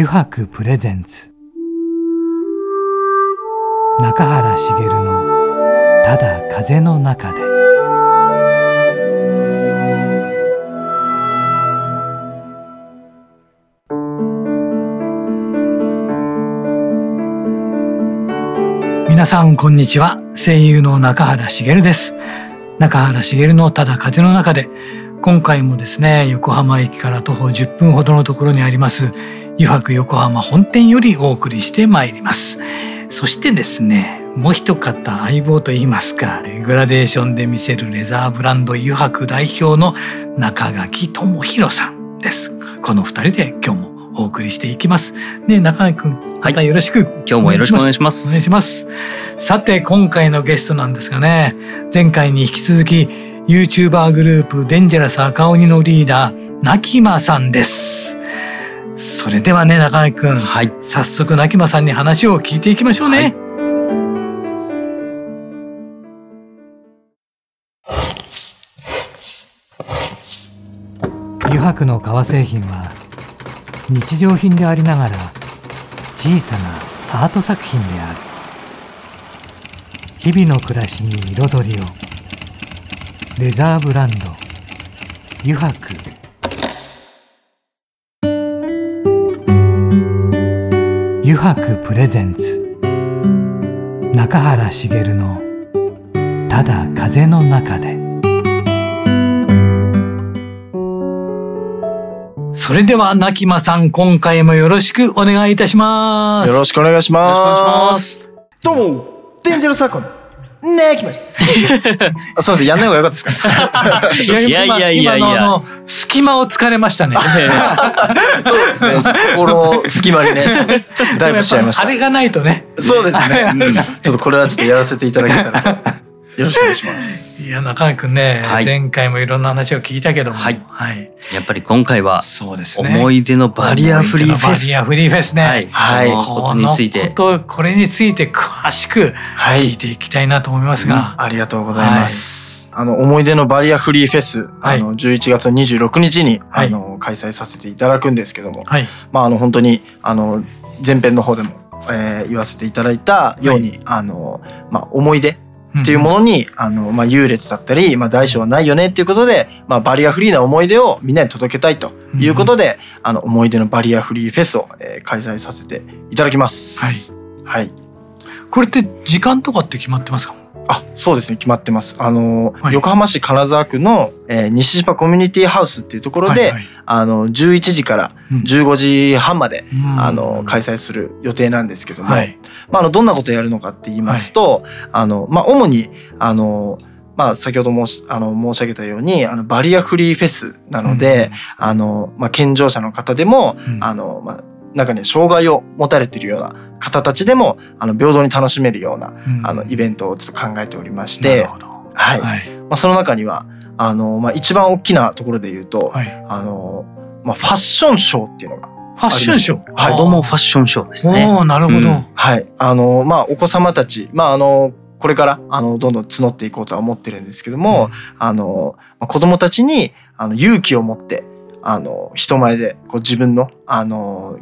湯泊プレゼンツ、中原茂のただ風の中で。皆さんこんにちは、声優の中原茂です。中原茂のただ風の中で、今回もですね、横浜駅から徒歩10分ほどのところにあります湯泊横浜本店よりお送りしてまいります。そしてですね、もう一方相棒といいますか、グラデーションで見せるレザーブランド湯泊代表の中垣智弘さんです。この二人で今日もお送りしていきます。ね、中垣くん、またよろしく、はい、今日もよろしくお願いします。お願いします。さて、今回のゲストなんですがね、前回に引き続きYouTuber グループデンジャラス赤鬼のリーダーなきまさんです。それではね、中垣くん、はい、早速なきまさんに話を聞いていきましょうね、はい、湯泊の革製品は日常品でありながら小さなアート作品である。日々の暮らしに彩りを。レザーブランド湯泊。湯泊プレゼンツ、中原茂のただ風の中で。それではなきまさん、今回もよろしくお願いいたします。よろしくお願いします。どうも、デンジャラス赤鬼なきます。そうです。やんない方が良かったですか。今の隙間を突かれましたね。そうですね。心の隙間にね、だいぶしちゃいました。あれがないとね。そうですね。ちょっとこれはちょっとやらせていただけたらと。よろしくお願いします。いや、中垣くんね、はい、前回もいろんな話を聞いたけども、はいはい、やっぱり今回はそうですね、思い出のバリアフリーフェス。バリアフリーフェスね。はい。このこと、これについて詳しく聞いていきたいなと思いますが。はい、ありがとうございます。はい、思い出のバリアフリーフェス、11月26日に、はい、開催させていただくんですけども、はい、まあ、本当に、前編の方でも、言わせていただいたように、はい、まあ、思い出っていうものに、まあ、優劣だったり、まあ、大小はないよねっていうことで、まあ、バリアフリーな思い出をみんなに届けたいということで、うん、思い出のバリアフリーフェスを、開催させていただきます。はい。はい。これって時間とかって決まってますか？あ、そうですね、決まってます。はい、横浜市金沢区の、西島コミュニティハウスっていうところで、はいはい、11時から15時半まで、うん、開催する予定なんですけども、はい、まあ、どんなことをやるのかって言いますと、はい、まあ、主にまあ、先ほども申し上げたようにバリアフリーフェスなので、うん、まあ、健常者の方でも、うん、まあ、なんかね、障害を持たれているような方たちでも平等に楽しめるような、うん、イベントをちょっと考えておりまして、はい、はい、まあ、その中にはまあ、一番大きなところで言うと、はい、まあ、ファッションショーっていうのが。ファッションショー、はい、子供ファッションショーですね。おー、なるほど、うん、はい、まあ、お子様たち、まあ、これからどんどん募っていこうとは思ってるんですけども、うん、まあ、子供たちに勇気を持って人前でこう自分の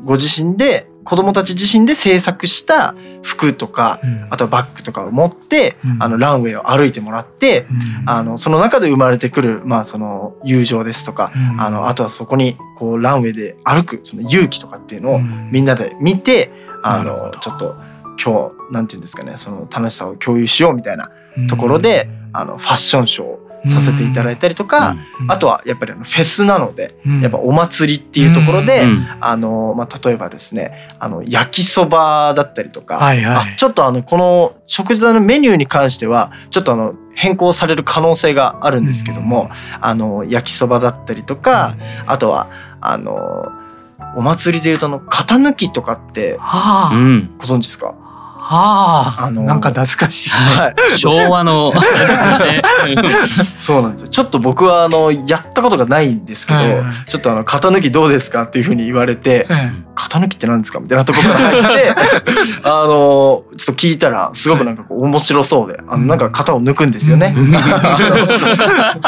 ご自身で子供たち自身で制作した服とか、うん、あとはバッグとかを持って、うん、ランウェイを歩いてもらって、うん、その中で生まれてくる、まあ、その友情ですとか、うん、あとはそこにこうランウェイで歩くその勇気とかっていうのをみんなで見て、うん、ちょっと今日なんていうんですかね、その楽しさを共有しようみたいなところで、うん、ファッションショーをさせていただいたりとか、うん、あとはやっぱりフェスなので、うん、やっぱお祭りっていうところで、うん、まあ、例えばですね、焼きそばだったりとか、はいはい、あ、ちょっとこの食事のメニューに関してはちょっと変更される可能性があるんですけども、うん、焼きそばだったりとか、うん、あとはお祭りでいうと型抜きとかって、はあ、ご存知ですか？はあ、なんか懐かしい、ね、はい、昭和のそうなんです。ちょっと僕はやったことがないんですけど、ちょっと型抜きどうですかっていうふうに言われて、型抜きって何ですかみたいなところから入ってちょっと聞いたらすごくなんかこう面白そうで、なんか型を抜くんですよね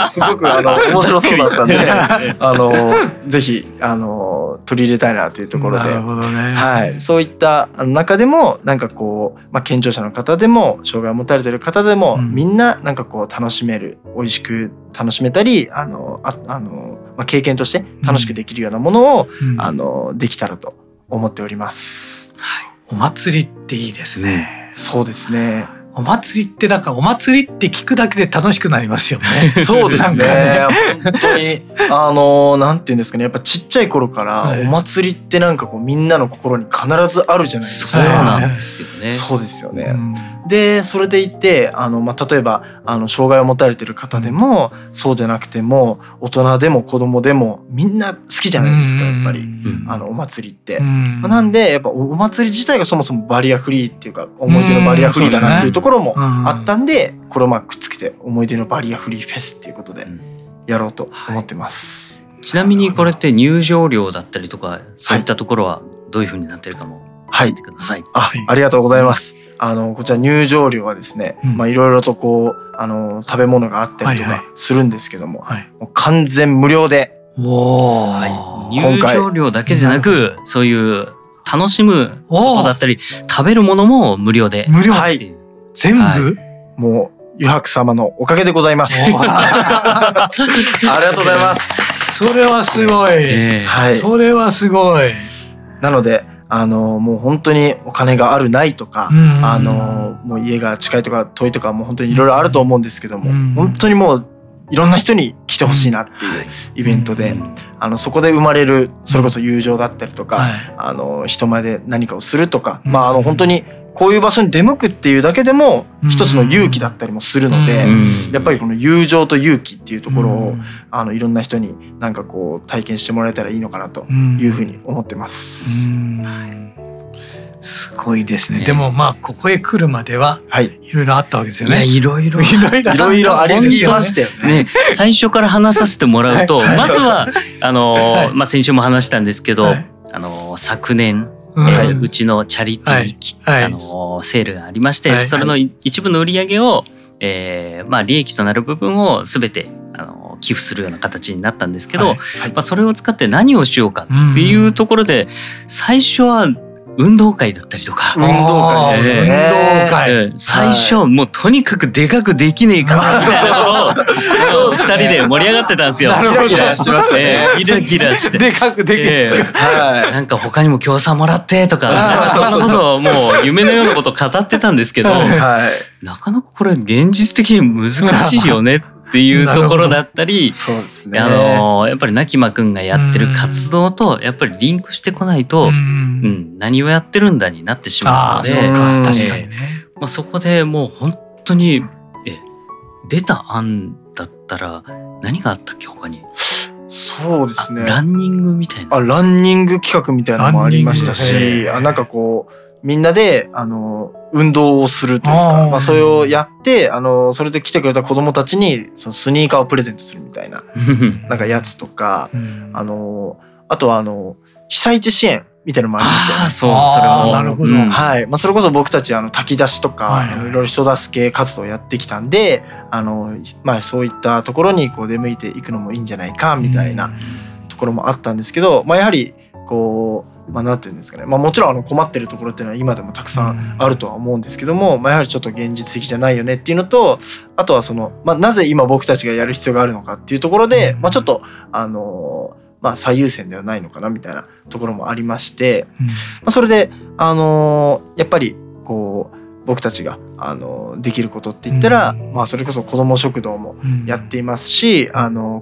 すごく面白そうだったんでぜひ取り入れたいなというところで、なるほど、ね、はい、そういった中でもなんかこう、まあ、健常者の方でも障害を持たれている方でも、みんななんかこう楽しめる、美味しく楽しめたりまあ、経験として楽しくできるようなものを、できたらと思っております、はい、お祭りっていいですね。そうですね。お祭りってなんかお祭りって聞くだけで楽しくなりますよね。そうですね。本当になんていうんですかね、やっぱちっちゃい頃からお祭りってなんかこうみんなの心に必ずあるじゃないですか。そうなんですよね。そうですよね。でそれでいてまあ、例えば障害を持たれてる方でも、そうじゃなくても大人でも子供でもみんな好きじゃないですか、やっぱりお祭りって。なんでやっぱお祭り自体がそもそもバリアフリーっていうか、思い出のバリアフリーだなっていうところもあったんで、これをまあくっつけて思い出のバリアフリーフェスっていうことでやろうと思ってます。はい、ちなみにこれって入場料だったりとか、そういったところはどういうふうになってるかも教えてください。はい、ありがとうございます。こちら入場料はですね、まあいろいろとこう食べ物があったりとかするんですけども、もう完全無料で、入場料だけじゃなく、そういう楽しむことだったり食べるものも無料で、無料っていう、全部、はい、もう湯伯様のおかげでございます。ありがとうございます。それはすごい。はい。それはすごい。なのでもう本当にお金があるないとか、もう家が近いとか遠いとか、もう本当にいろいろあると思うんですけども、本当にもういろんな人に来てほしいなっていうイベントで、そこで生まれるそれこそ友情だったりとか、人前で何かをするとか、まあ本当にこういう場所に出向くっていうだけでも一つの勇気だったりもするので、やっぱりこの友情と勇気っていうところをいろんな人になんかこう体験してもらえたらいいのかなというふうに思ってます。すごいですね。でもまあここへ来るまではいろいろあったわけですよね。いろいろありすぎましたよね。最初から話させてもらうと、まずはまあ先週も話したんですけど、昨年うちのチャリティーセールがありまして、それの一部の売り上げをまあ利益となる部分を全て寄付するような形になったんですけど、それを使って何をしようかっていうところで、最初は運動会だったりとか、最初もうとにかくでかくできねえかなみたいなことを2人で盛り上がってたんですよ。ギラギラしてましたね。ギラギラしてでかくできねえ、なんか他にも協賛もらってとか、そんなことをもう夢のようなことを語ってたんですけど、なかなかこれ現実的に難しいよねっていうところだったり、やっぱりなきまくんがやってる活動とやっぱりリンクしてこないと、何をやってるんだになってしまうので、そこでもう本当に出た案だったら何があったっけ、他に。そうですね、ランニングみたいな、ランニング企画みたいなのもありましたし、なんかこうみんなで運動をするというか、まあそれをやってそれで来てくれた子どもたちにそのスニーカーをプレゼントするみたいななんかやつとか、あとは被災地支援みたいなのもありましたよね。それこそ僕たち炊き出しとかいろいろ人助け活動をやってきたんで、まあそういったところにこう出向いていくのもいいんじゃないかみたいなところもあったんですけど、まあやはりこう。まあなんていうんですかね、まあ、もちろん困ってるところっていうのは今でもたくさんあるとは思うんですけども、まあ、やはりちょっと現実的じゃないよねっていうのと、あとはまあ、なぜ今僕たちがやる必要があるのかっていうところで、まあ、ちょっとまあ、最優先ではないのかなみたいなところもありまして、まあ、それでやっぱりこう僕たちができることって言ったら、まあ、それこそ子ども食堂もやっていますし、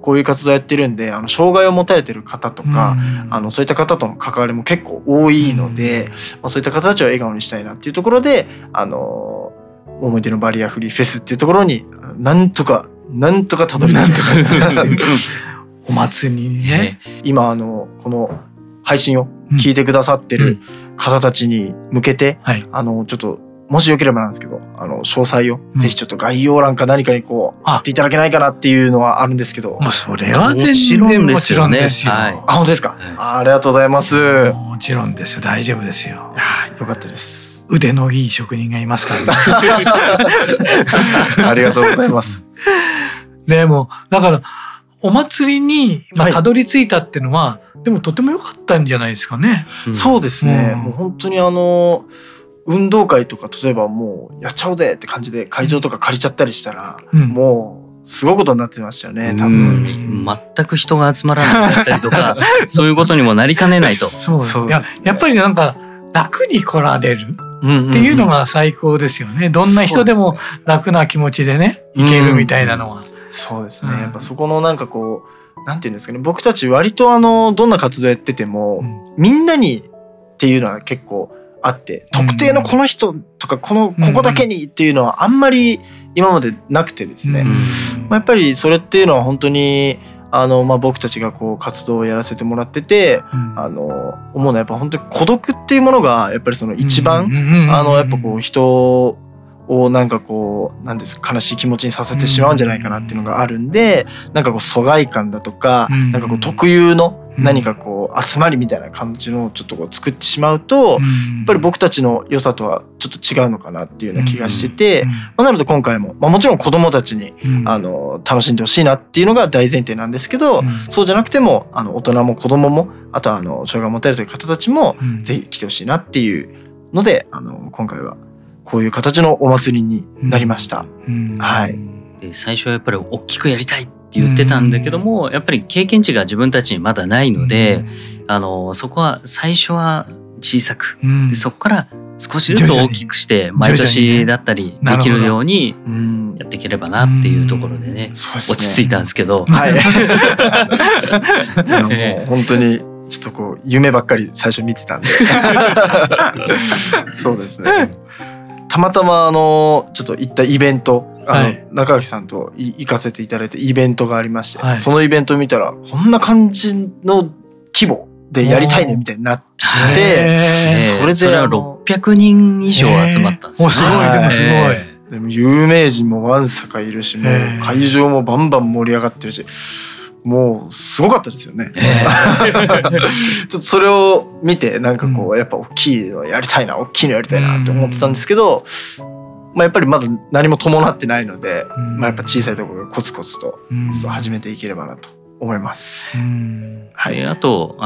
こういう活動やってるんで障害を持たれてる方とか、そういった方との関わりも結構多いので、まあ、そういった方たちを笑顔にしたいなっていうところで思い出のバリアフリーフェスっていうところになんとかたどり着いたお祭りにね。今この配信を聞いてくださってる方たちに向けてちょっともしよければなんですけど、詳細を、ぜひちょっと概要欄か何かにこう、貼っていただけないかなっていうのはあるんですけど。もうそれは全然もちろんですよ。はい。あ、本当ですか。ありがとうございます。もちろんですよ。大丈夫ですよ。はい。よかったです。腕のいい職人がいますからね。ありがとうございます。でも、だから、お祭りにたどり着いたっていうのは、でもとても良かったんじゃないですかね。そうですね。もう本当に運動会とか例えばもうやっちゃおうぜって感じで会場とか借りちゃったりしたら、もうすごいことになってましたよね、多分。全く人が集まらなかったりとか、そういうことにもなりかねないと。そうですね。やっぱりなんか楽に来られるっていうのが最高ですよね。どんな人でも楽な気持ちでね、行けるみたいなのは。そうですね。やっぱそこのなんかこう、なんていうんですかね、僕たち割とどんな活動やってても、みんなにっていうのは結構あって、特定のこの人とかここだけにっていうのはあんまり今までなくてですね。やっぱりそれっていうのは本当に、僕たちがこう活動をやらせてもらってて、思うのはやっぱ本当に孤独っていうものが、やっぱりその一番、やっぱこう人をなんかこうなんですか悲しい気持ちにさせてしまうんじゃないかなっていうのがあるんで、なんかこう疎外感だとか、なんかこう特有の何かこう集まりみたいな感じのちょっとこう作ってしまうと、やっぱり僕たちの良さとはちょっと違うのかなっていうような気がしてて、なので今回も、もちろん子どもたちに楽しんでほしいなっていうのが大前提なんですけど、そうじゃなくても大人も子どもも、あとは障害を持たれている方たちもぜひ来てほしいなっていうので、今回はこういう形のお祭りになりました。はい。で、最初はやっぱり大きくやりたいって言ってたんだけども、やっぱり経験値が自分たちにまだないので、そこは最初は小さく、でそこから少しずつ大きくして毎年だったりできるようにやっていければなっていうところでね、落ち着いたんですけど、はい。もう本当に。ちょっとこう夢ばっかり最初見てたんでそうですね、たまたまちょっと行ったイベント、中垣さんと行かせていただいたイベントがありまして、そのイベント見たらこんな感じの規模でやりたいねみたいになって、それは600人以上集まったんですよね。すごい。でもすごい、でも有名人もわんさかいるし、もう会場もバンバン盛り上がってるし、もうすごかったですよね。ちょっとそれを見て、なんかこうやっぱ大きいのやりたいな、大きいのやりたいなって思ってたんですけど、やっぱりまだ何も伴ってないので、やっぱ小さいところをコツコツと始めていければなと思います。はい。あと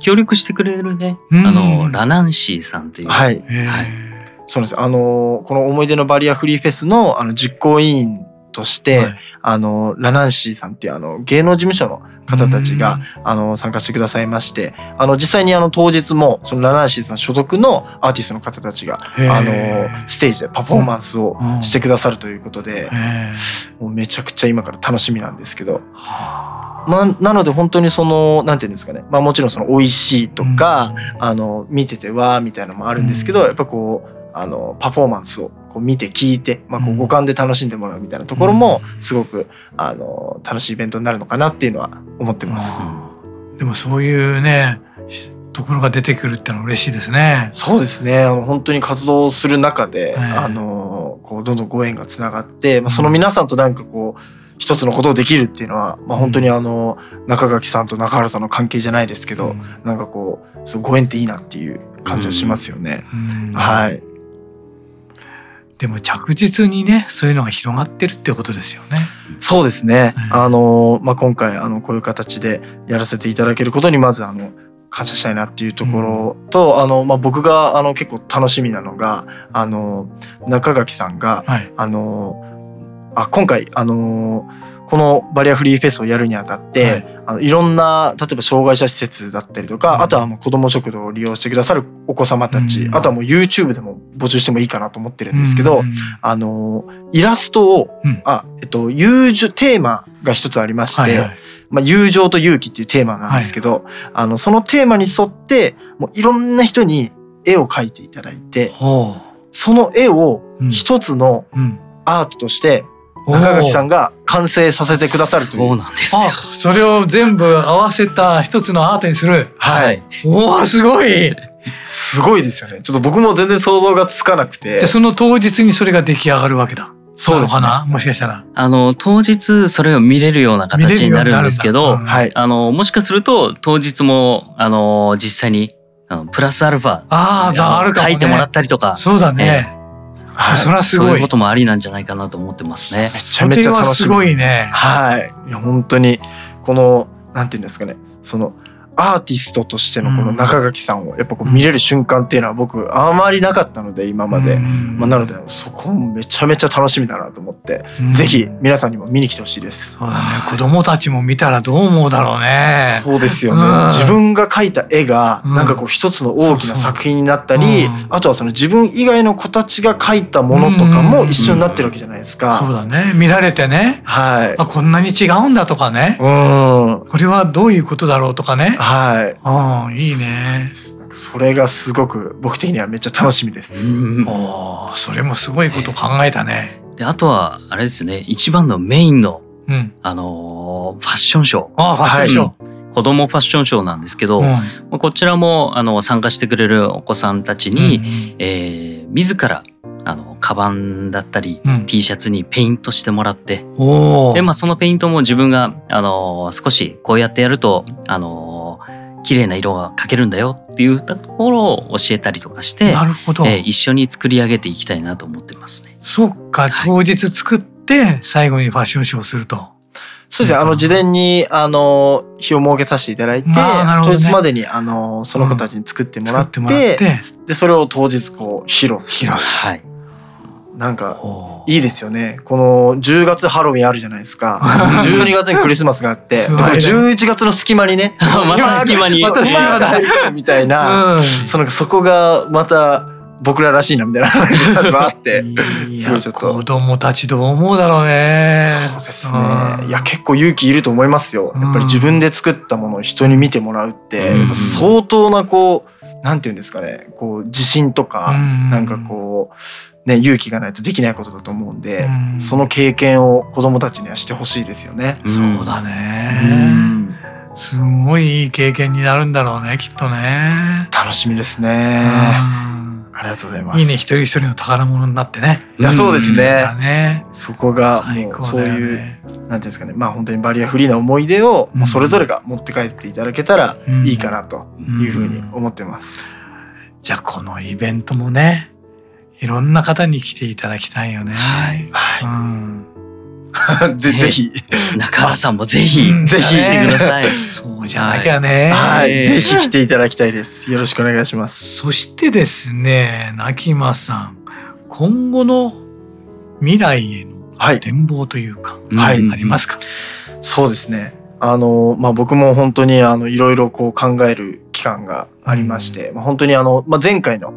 協力してくれるね、ラナンシーさんという。はい。そうなんです。この思い出のバリアフリーフェスの実行委員として、ラナンシーさんっていう芸能事務所の方たちが参加してくださいまして、実際に当日もそのラナンシーさん所属のアーティストの方たちがステージでパフォーマンスをしてくださるということで、もうめちゃくちゃ今から楽しみなんですけど、なので本当にそのなんていうんですかね、もちろんその美味しいとか見ててわーみたいなのもあるんですけど、やっぱこうパフォーマンスをこう見て聞いて、こう五感で楽しんでもらうみたいなところもすごく楽しいイベントになるのかなっていうのは思ってます。でもそういうねところが出てくるってのは嬉しいですね。そうですね。本当に活動する中で、こうどんどんご縁がつながって、その皆さんとなんかこう一つのことをできるっていうのは、本当に中垣さんと中原さんの関係じゃないですけど、なんかこうそうご縁っていいなっていう感じはしますよね。はい。でも着実にね、そういうのが広がってるってことですよね。そうですね。今回こういう形でやらせていただけることにまず感謝したいなっていうところと、僕が結構楽しみなのが中垣さんが、はい、今回このバリアフリーフェスをやるにあたって、いろんな例えば障害者施設だったりとか、あとはもう子ども食堂を利用してくださるお子様たち、あとはもう YouTube でも募集してもいいかなと思ってるんですけど、イラストを、友情テーマが一つありまして、友情と勇気っていうテーマなんですけど、そのテーマに沿ってもういろんな人に絵を描いていただいて、その絵を一つのアートとして中垣さんが完成させてくださるという。そうなんですよ。それを全部合わせた一つのアートにする。はい。おお、すごい。すごいですよね。ちょっと僕も全然想像がつかなくて。じゃあその当日にそれが出来上がるわけだ。そうですね。花もしかしたら当日それを見れるような形になるんですけど、はい、もしかすると当日も実際にプラスアルファ書いてもらったりとか。そうだね。それはすごい。そういうこともありなんじゃないかなと思ってますね。めちゃめちゃ楽しみ。すごいね。はい。いや本当にこのなんていうんですかね、そのアーティストとしてのこの中垣さんをやっぱこう見れる瞬間っていうのは僕あまりなかったので今まで、まあ、なのでそこもめちゃめちゃ楽しみだなと思って、ぜひ皆さんにも見に来てほしいです。そうだね、子供たちも見たらどう思うだろうね。そうですよね。自分が描いた絵がなんかこう一つの大きな作品になったり、あとはその自分以外の子たちが描いたものとかも一緒になってるわけじゃないですか。そうだね。見られてね。はい。あ、こんなに違うんだとかね。これはどういうことだろうとかね。はい、ああ、いいね。それがすごく僕的にはめっちゃ楽しみです。お、それもすごいこと考えたね。で、あとはあれですね、一番のメインの、ファッションショー。あ、ファッションショー。はい、子供ファッションショーなんですけど、こちらも参加してくれるお子さんたちに、自らカバンだったり、T シャツにペイントしてもらって、で、まあ、そのペイントも自分が少しこうやってやると綺麗な色が描けるんだよっていうところを教えたりとかして、なるほど、一緒に作り上げていきたいなと思ってますね。そっか、当日作って最後にファッションショーをすると。そうですね。事前に日を設けさせていただいて、当日までにその子たちに作ってもらって、でそれを当日こう披露する。はい。なんかいいですよね。この10月ハロウィンあるじゃないですか。12月にクリスマスがあって、11月の隙間にね、また隙間が入るみたいな、そこがまた僕ららしいなみたいな感じがあって、すごいちょっと子供たちどう思うだろうね。そうですね。いや結構勇気いると思いますよ。やっぱり自分で作ったものを人に見てもらうって、相当なこうなんていうんですかね、こう自信とかなんかこう。ね、勇気がないとできないことだと思うんで、その経験を子どもたちにはしてほしいですよね。そうだね。すごいいい経験になるんだろうね、きっとね。楽しみですね。ありがとうございます。いいね、一人一人の宝物になってね。いや、そうですね。そこがもうそういうなんていうんですかね、まあ本当にバリアフリーな思い出をそれぞれが持って帰っていただけたらいいかなというふうに思ってます。じゃあこのイベントもね。いろんな方に来ていただきたいよね。ぜひ中原さんもぜひ来てください。そうじゃなきゃね。はい、ぜひ来ていただきたいです。よろしくお願いします。そしてですね、泣間さん、今後の未来への展望というか、ありますか。そうですね。まあ僕も本当にいろいろこう考える期間がありまして、まあ本当にまあ前回の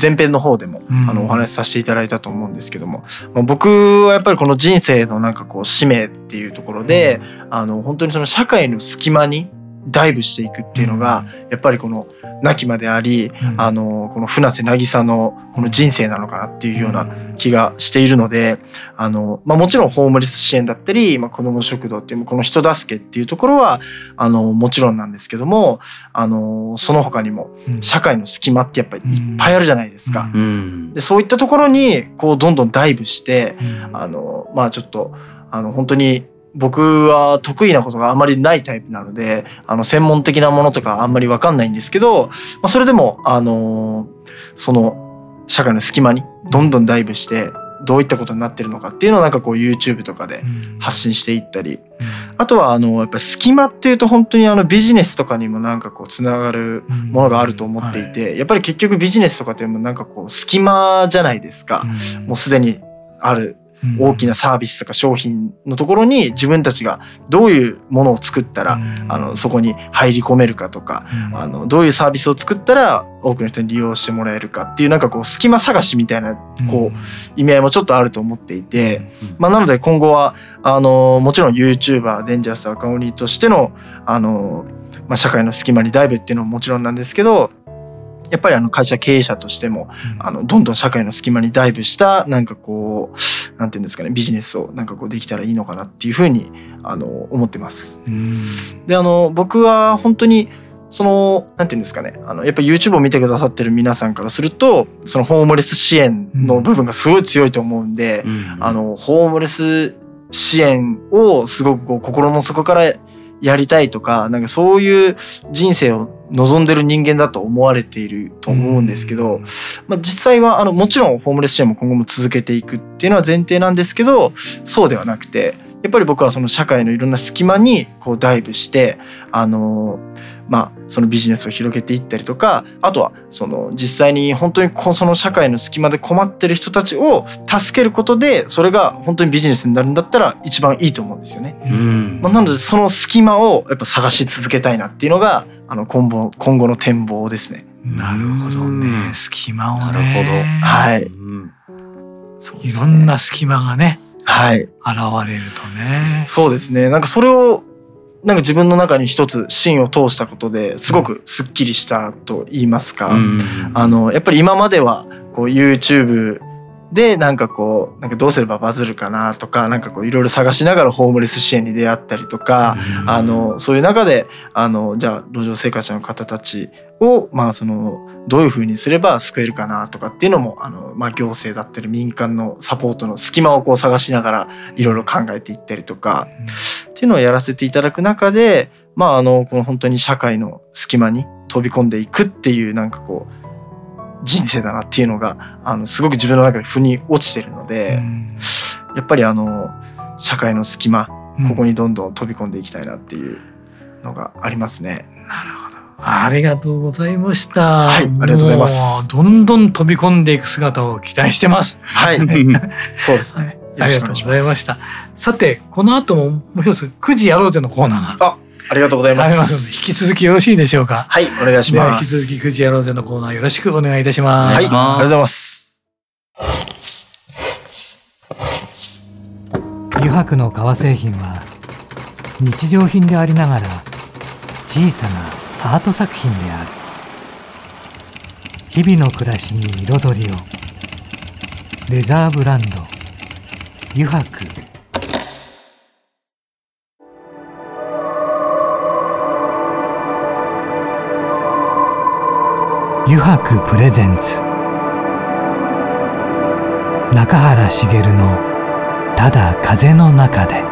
前編の方でもお話しさせていただいたと思うんですけども、僕はやっぱりこの人生のなんかこう使命っていうところで、本当にその社会の隙間にダイブしていくっていうのがやっぱりこの泣間であり、この船瀬渚のこの人生なのかなっていうような気がしているので、まあ、もちろんホームレス支援だったり、まあ、子ども食堂っていうこの人助けっていうところはもちろんなんですけども、その他にも社会の隙間ってやっぱりいっぱいあるじゃないですか。でそういったところにこうどんどんダイブして、まあちょっと本当に僕は得意なことがあんまりないタイプなので、専門的なものとかあんまり分かんないんですけど、まあ、それでもその社会の隙間にどんどんダイブしてどういったことになってるのかっていうのをなんかこう YouTube とかで発信していったり、あとはやっぱり隙間っていうと本当にビジネスとかにもなんかこうつながるものがあると思っていて、やっぱり結局ビジネスとかってもなんかこう隙間じゃないですか。もうすでにある大きなサービスとか商品のところに自分たちがどういうものを作ったらそこに入り込めるかとか、どういうサービスを作ったら多くの人に利用してもらえるかっていうなんかこう隙間探しみたいなこう意味合いもちょっとあると思っていて、まあなので今後はもちろん YouTuber デンジャラス赤鬼としてのまあ社会の隙間にダイブっていうのももちろんなんですけど、やっぱり会社経営者としてもどんどん社会の隙間にダイブしたなんかこうなんていうんですかね、ビジネスをなんかこうできたらいいのかなっていうふうに思ってます。で僕は本当にそのなんていうんですかね、やっぱり YouTube を見てくださってる皆さんからするとそのホームレス支援の部分がすごい強いと思うんで、うん、ホームレス支援をすごくこう心の底からやりたいとか、なんかそういう人生を望んでる人間だと思われていると思うんですけど、まあ、実際はもちろんホームレス支援も今後も続けていくっていうのは前提なんですけど、そうではなくてやっぱり僕はその社会のいろんな隙間にこうダイブしてまあ、そのビジネスを広げていったりとか、あとはその実際に本当にその社会の隙間で困ってる人たちを助けることで、それが本当にビジネスになるんだったら一番いいと思うんですよね。うん、まあ、なのでその隙間をやっぱ探し続けたいなっていうのが今後の展望ですね。なるほどね、隙間をね、なるほど、はい、うん、そうですね、いろんな隙間がね、はい、現れるとね。そうですね、なんかそれをなんか自分の中に一つ芯を通したことですごくすっきりしたと言いますか、うん、やっぱり今まではこう YouTube でなんかこうなんかどうすればバズるかなとか、なんかこういろいろ探しながらホームレス支援に出会ったりとか、うん、そういう中でじゃあ路上生活者の方たちを、まあ、そのどういうふうにすれば救えるかなとかっていうのもまあ、行政だったり民間のサポートの隙間をこう探しながらいろいろ考えていったりとか、うん、っていうのをやらせていただく中で、まあ、この本当に社会の隙間に飛び込んでいくっていうなんかこう人生だなっていうのがすごく自分の中で腑に落ちてるので、うん、やっぱり社会の隙間、ここにどんどん飛び込んでいきたいなっていうのがありますね。うん、なるほど、ありがとうございました。はい、ありがとうございます。どんどん飛び込んでいく姿を期待してます。はい、そうですね。ありがとうございました。さて、この後ももう一つ9時やろうぜのコーナーが。ありがとうございます。引き続きよろしいでしょうか。はい、お願いします。引き続き9時やろうぜのコーナーよろしくお願いいたします。はい、ありがとうございます。油白の革製品は日常品でありながら小さなアート作品である。日々の暮らしに彩りを。レザーブランド油白。油白プレゼンツ、中原茂のただ風の中で。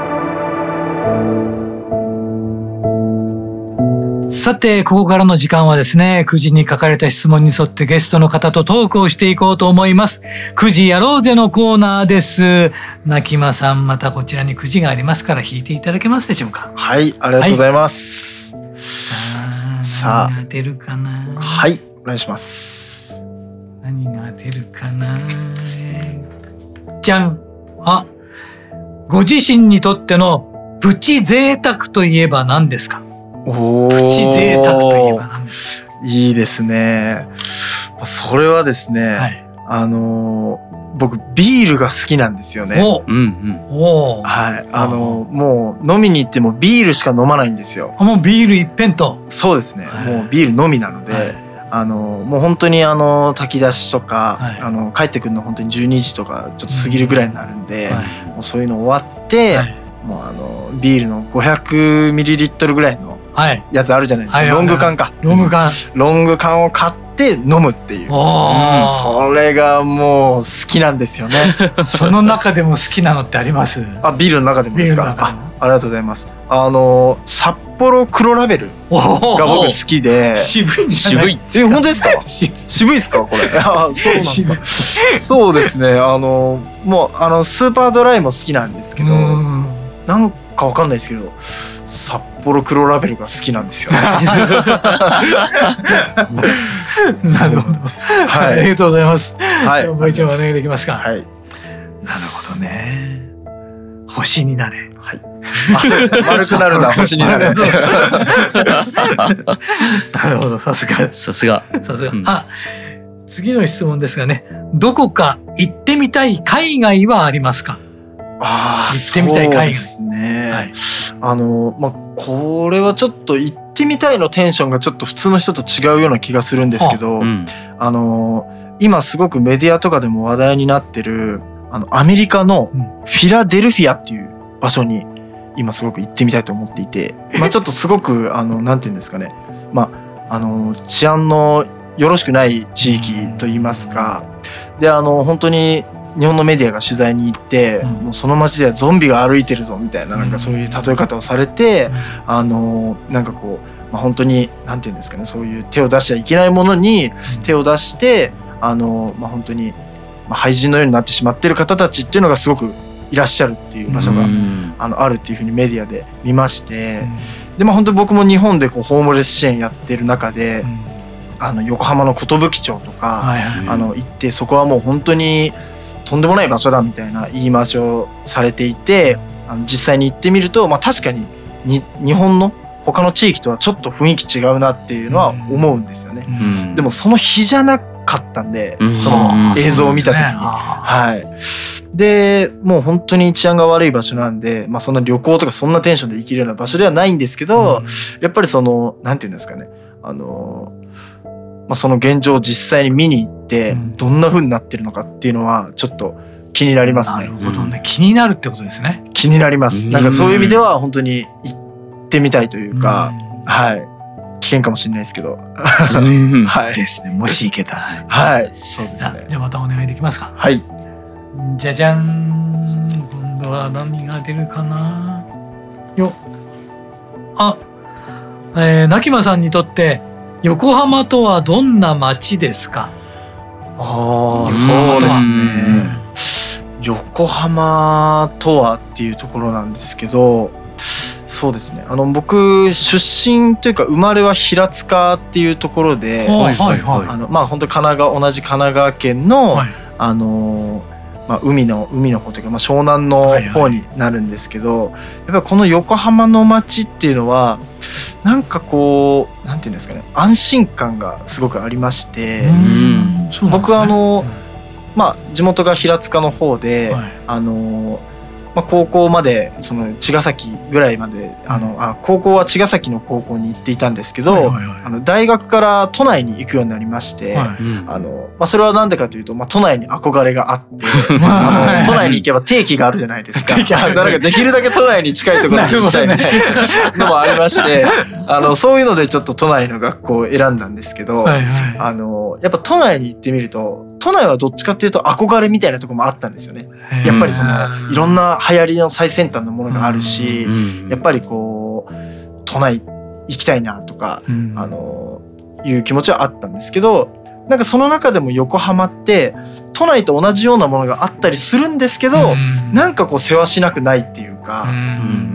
さて、ここからの時間はですね、9時に書かれた質問に沿ってゲストの方とトークをしていこうと思います。9時やろうぜのコーナーです。鳴間さん、またこちらに9時がありますから引いていただけますでしょうか。はい、ありがとうございます。はい、さあ、何が出るかな。はい、お願いします。何が出るかな。じゃん。あ、ご自身にとってのプチ贅沢といえば何ですか。プチ贅沢といえば何ですか。いいですね。それはですね、はい、僕ビールが好きなんですよね。お、うんうん、お、はい、もう飲みに行ってもビールしか飲まないんですよ。もうビール一辺倒。そうですね、はい、もうビールのみなので、はい、もう本当に炊き出しとか、はい、帰ってくるの本当に12時とかちょっと過ぎるぐらいになるんで、はい、もうそういうの終わって、はい、もうビールの500ミリリットルぐらいのやつあるじゃないですか、はい、ロング缶か、ロング缶を買って飲むっていう、それがもう好きなんですよね。その中でも好きなのってあります？あ、ビールの中でもですか。ありがとうございます。札幌黒ラベルが僕好きで。渋いじゃないですか。本当ですか。渋いですかこれ。あ、そうなんだ。そうですね、もうスーパードライも好きなんですけど、なんかわかんないですけど札幌黒ラベルが好きなんですよね。なるほど、はい、ありがとうございます。はい、もう一問お願いできますか。はい、なるほどね。星になれ。はい、丸くなるな、星になれ。なるほど、さすが。あ、次の質問ですがね、どこか行ってみたい海外はありますか。あ、行ってみたい海外ですね。はい、まあ、これはちょっと行ってみたいのテンションがちょっと普通の人と違うような気がするんですけど、うん、今すごくメディアとかでも話題になってるアメリカのフィラデルフィアっていう場所に今すごく行ってみたいと思っていて、まあ、ちょっとすごくなんていうんですかね、まあ治安のよろしくない地域といいますか、で本当に日本のメディアが取材に行って、もうその街ではゾンビが歩いてるぞみたいな、なんかそういう例え方をされて、なんかこう、本当に何て言うんですかね、そういう手を出しちゃいけないものに手を出して本当に廃人のようになってしまってる方たちっていうのがすごくいらっしゃるっていう場所があるっていうふうにメディアで見まして、で本当に僕も日本でこうホームレス支援やってる中で、横浜の寿町とか、行って、そこはもう本当にとんでもない場所だみたいな言い回しをされていて、実際に行ってみると、確かに日本の他の地域とはちょっと雰囲気違うなっていうのは思うんですよね。でもその日じゃなかったんで、その映像を見た時に、でもう本当に治安が悪い場所なんで、そんな旅行とかそんなテンションで行けるような場所ではないんですけど、やっぱりそのなんていうんですかね、その現状を実際に見に行ってどんな風になってるのかっていうのはちょっと気になりますね。なるほどね、気になるってことですね。気になります。なんかそういう意味では本当に行ってみたいというか、危険かもしれないですけど、ですね。もし行けたら、そうですね。じゃあまたお願いできますか。はい。じゃじゃん。今度は何が出るかな。よ。あ、なきまさんにとって横浜とはどんな街ですか？そうですね、横浜とはっていうところなんですけど、そうですね、僕出身というか生まれは平塚っていうところで、本当に同じ神奈川県の、海の方というか、湘南の方になるんですけど、やっぱりこの横浜の街っていうのはなんかこうなんていうんですかね、安心感がすごくありまして、僕は地元が平塚の方で、高校までその茅ヶ崎ぐらいまで高校は茅ヶ崎の高校に行っていたんですけど、大学から都内に行くようになりまして、それはなんでかというと、都内に憧れがあって、都内に行けば定期があるじゃないですか。だからできるだけ都内に近いところに行きたいみたいなのもありまして、そういうのでちょっと都内の学校を選んだんですけど、やっぱ都内に行ってみると、都内はどっちかっていうと憧れみたいなところもあったんですよね。やっぱりそのいろんな流行りの最先端のものがあるし、やっぱりこう都内行きたいなとか、いう気持ちはあったんですけど、なんかその中でも横浜って都内と同じようなものがあったりするんですけど、なんかこうせわしなくないっていうか、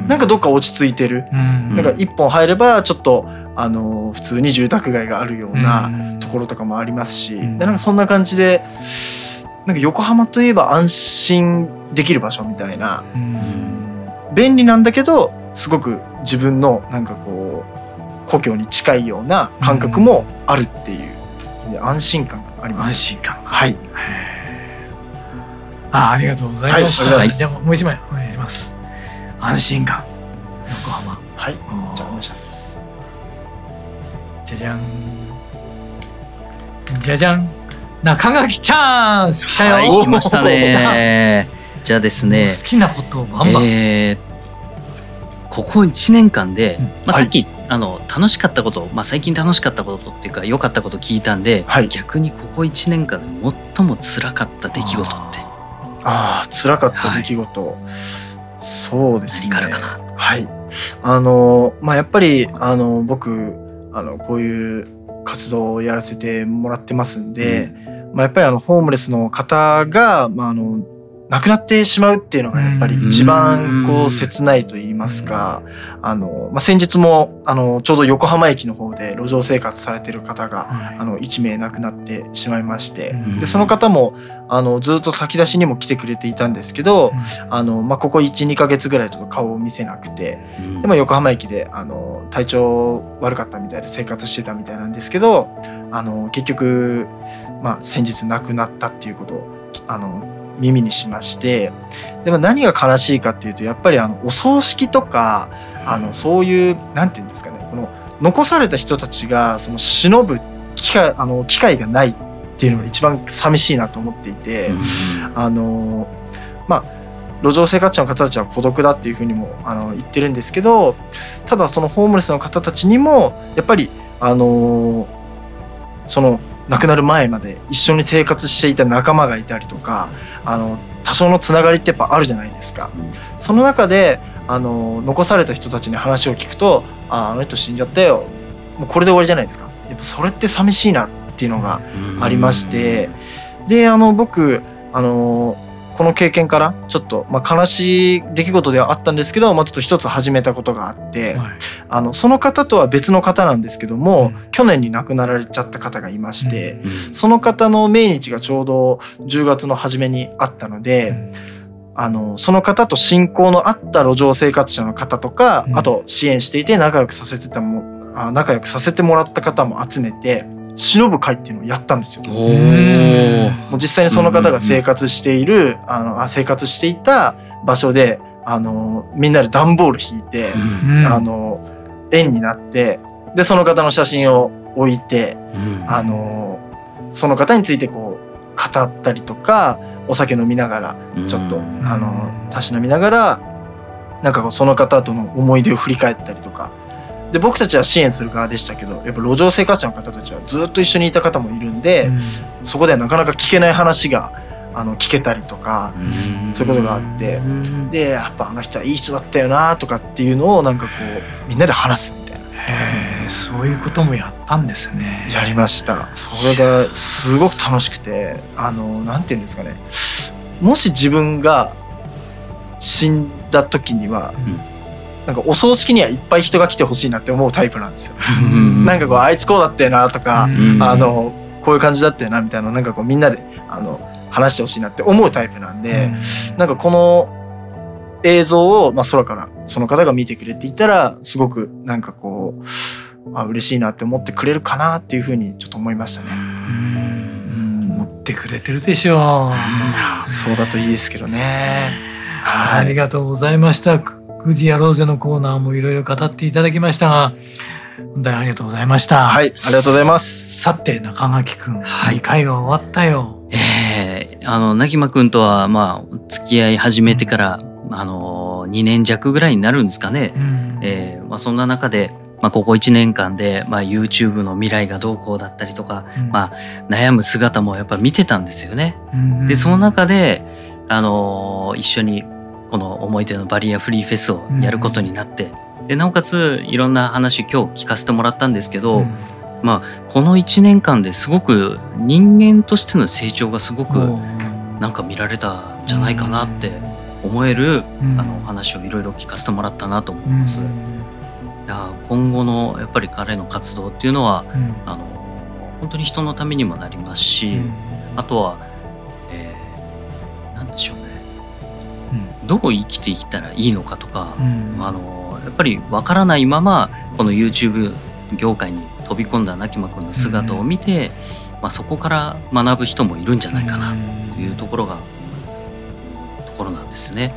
なんかどっか落ち着いてる、なんか一本入ればちょっと普通に住宅街があるようなところとかもありますし、でなんかそんな感じで、なんか横浜といえば安心できる場所みたいな、便利なんだけどすごく自分のなんかこう故郷に近いような感覚もあるっていう、で安心感があります。安心感、はい。ありがとうございました。はい、でももう一枚お願いします。安心感、横浜。はい。じゃあお願いします。じゃじゃんじゃじゃん、中垣チャンス来たよ。はい、来ましたね。じゃあですね、好きなことをバンバン、ここ1年間で、さっき、楽しかったこと、最近楽しかったことっていうか良かったこと聞いたんで、逆にここ1年間で最も辛かった出来事って。辛かった出来事、そうですね、何からかな。やっぱり僕こういう活動をやらせてもらってますんで、やっぱりホームレスの方が、亡くなってしまうっていうのがやっぱり一番こう切ないと言いますか、先日もちょうど横浜駅の方で路上生活されてる方が1名亡くなってしまいまして、でその方もずっと炊き出しにも来てくれていたんですけど、ここ 1,2 ヶ月ぐらいちょっと顔を見せなくて、でも横浜駅で体調悪かったみたいで生活してたみたいなんですけど、結局、先日亡くなったっていうことを耳にしまして、でも何が悲しいかっていうと、やっぱりお葬式とかそういうなんていうんですかね、この残された人たちがその偲ぶ機会がないっていうのが一番寂しいなと思っていて、路上生活者の方たちは孤独だっていうふうにも言ってるんですけど、ただそのホームレスの方たちにもやっぱりその亡くなる前まで一緒に生活していた仲間がいたりとか、多少のつながりってやっぱあるじゃないですか。その中で残された人たちに話を聞くと、あの人死んじゃったよ、もうこれで終わりじゃないですか。やっぱそれって寂しいなっていうのがありまして、で僕この経験からちょっと、悲しい出来事ではあったんですけど、ちょっと一つ始めたことがあって、はい、その方とは別の方なんですけども、うん、去年に亡くなられちゃった方がいまして、うんうん、その方の命日がちょうど10月の初めにあったので、うん、その方と親交のあった路上生活者の方とか、うん、あと支援していて仲良くさせてもらった方も集めて忍ぶ会っていうのをやったんですよ。もう実際にその方が生活している、うんうんうん、生活していた場所でみんなで段ボール引いて、うんうん、円になって、でその方の写真を置いて、うん、その方についてこう語ったりとか、お酒飲みながらちょっと、うん、たしなみながらなんかこうその方との思い出を振り返ったりとかで、僕たちは支援する側でしたけど、やっぱ路上生活者の方たちはずっと一緒にいた方もいるんで、うん、そこではなかなか聞けない話が聞けたりとか、うん、そういうことがあって、うん、でやっぱあの人はいい人だったよなとかっていうのをなんかこうみんなで話すみたいな。へー、そういうこともやったんですね。やりました。それがすごく楽しくて、なんていうんですかね、もし自分が死んだ時には、うん、なんかお葬式にはいっぱい人が来てほしいなって思うタイプなんですよ。なんかこうあいつこうだったよなとか、こういう感じだったよなみたいな、なんかこうみんなで話してほしいなって思うタイプなんで、なんかこの映像を、空からその方が見てくれていたらすごくなんかこう嬉しいなって思ってくれるかなっていうふうにちょっと思いましたね。思ってくれてるでしょう。そうだといいですけどね。はい、ありがとうございました。富士やローゼのコーナーもいろいろ語っていただきましたが、本当にありがとうございました。はい、ありがとうございます。さて中垣くん、はい、2回が終わったよ。凪真くんとは付き合い始めてから、2年弱ぐらいになるんですかね。うんそんな中で、ここ1年間で、YouTube の未来がどうこうだったりとか、うん悩む姿もやっぱ見てたんですよね。うん、でその中で、一緒にこの思い出のバリアフリーフェスをやることになって、でなおかついろんな話今日聞かせてもらったんですけど、この1年間ですごく人間としての成長がすごくなんか見られたんじゃないかなって思える、話をいろいろ聞かせてもらったなと思います。今後のやっぱり彼の活動っていうのは、本当に人のためにもなりますし、あとは、なんでしょうね、どう生きていったらいいのかとか、やっぱり分からないままこの YouTube 業界に飛び込んだ凪真君の姿を見て、そこから学ぶ人もいるんじゃないかなというところなんですね。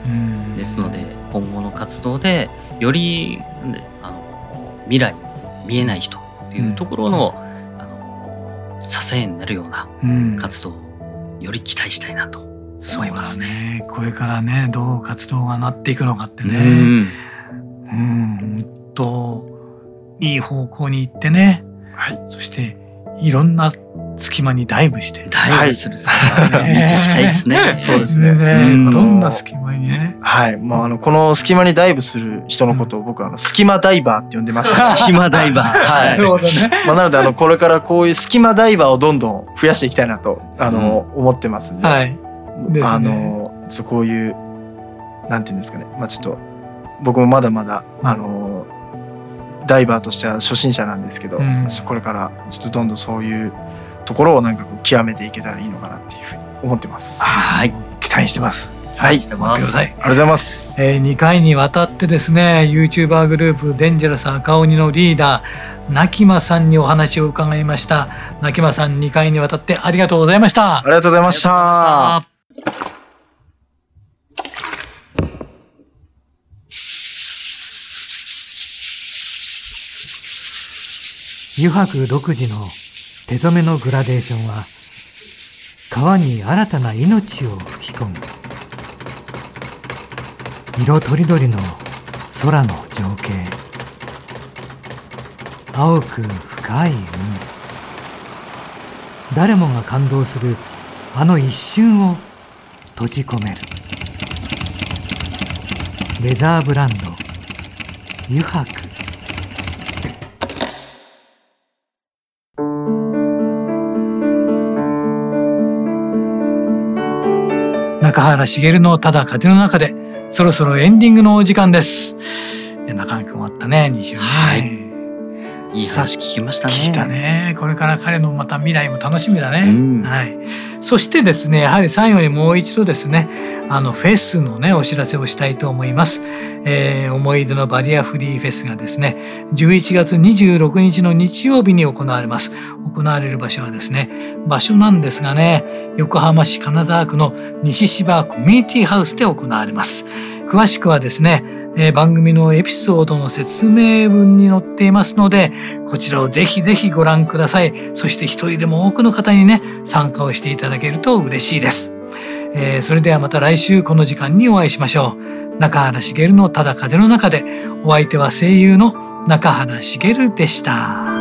ですので今後の活動でより未来見えない人というところの、支えになるような活動をより期待したいなと。そうですね。これからね、どう活動がなっていくのかってね、いい方向に行ってね、はい、そしていろんな隙間にダイブする姿をね、見ていきたいですね。そうですね。どんな隙間にね。はい、この隙間にダイブする人のことを僕は隙間ダイバーって呼んでました。隙間ダイバー。はい。なるほどね。なのでこれからこういう隙間ダイバーをどんどん増やしていきたいなと思ってますんで。はい。ね、こういうなんていうんですかね、ちょっと僕もまだまだ、ダイバーとしては初心者なんですけど、これからちょっとどんどんそういうところをなんかこう極めていけたらいいのかなっていうふうに思ってます。はい、期待してます。はい、してます。ありがとうございます。2回にわたってですね、YouTuber グループデンジャラス赤鬼のリーダー凪真さんにお話を伺いました。凪真さん、2回にわたってありがとうございました。ありがとうございました。湯泊独自の手染めのグラデーションは川に新たな命を吹き込む。色とりどりの空の情景、青く深い海。誰もが感動するあの一瞬を閉じ込める。レザーブランド油白。中原茂のただ風の中で、そろそろエンディングのお時間です。中原くん終わったね、2週目、はい、いい話聞きましたね。聞いたね。これから彼のまた未来も楽しみだね、はい、そしてですね、やはり最後にもう一度ですね、フェスのねお知らせをしたいと思います。思い出のバリアフリーフェスがですね、11月26日の日曜日に行われます。行われる場所はですね、場所なんですがね、横浜市金沢区の西芝コミュニティハウスで行われます。詳しくはですね、番組のエピソードの説明文に載っていますので、こちらをぜひぜひご覧ください。そして一人でも多くの方にね参加をしていただけると嬉しいです。それではまた来週この時間にお会いしましょう。中原茂のただ風の中で、お相手は声優の中原茂でした。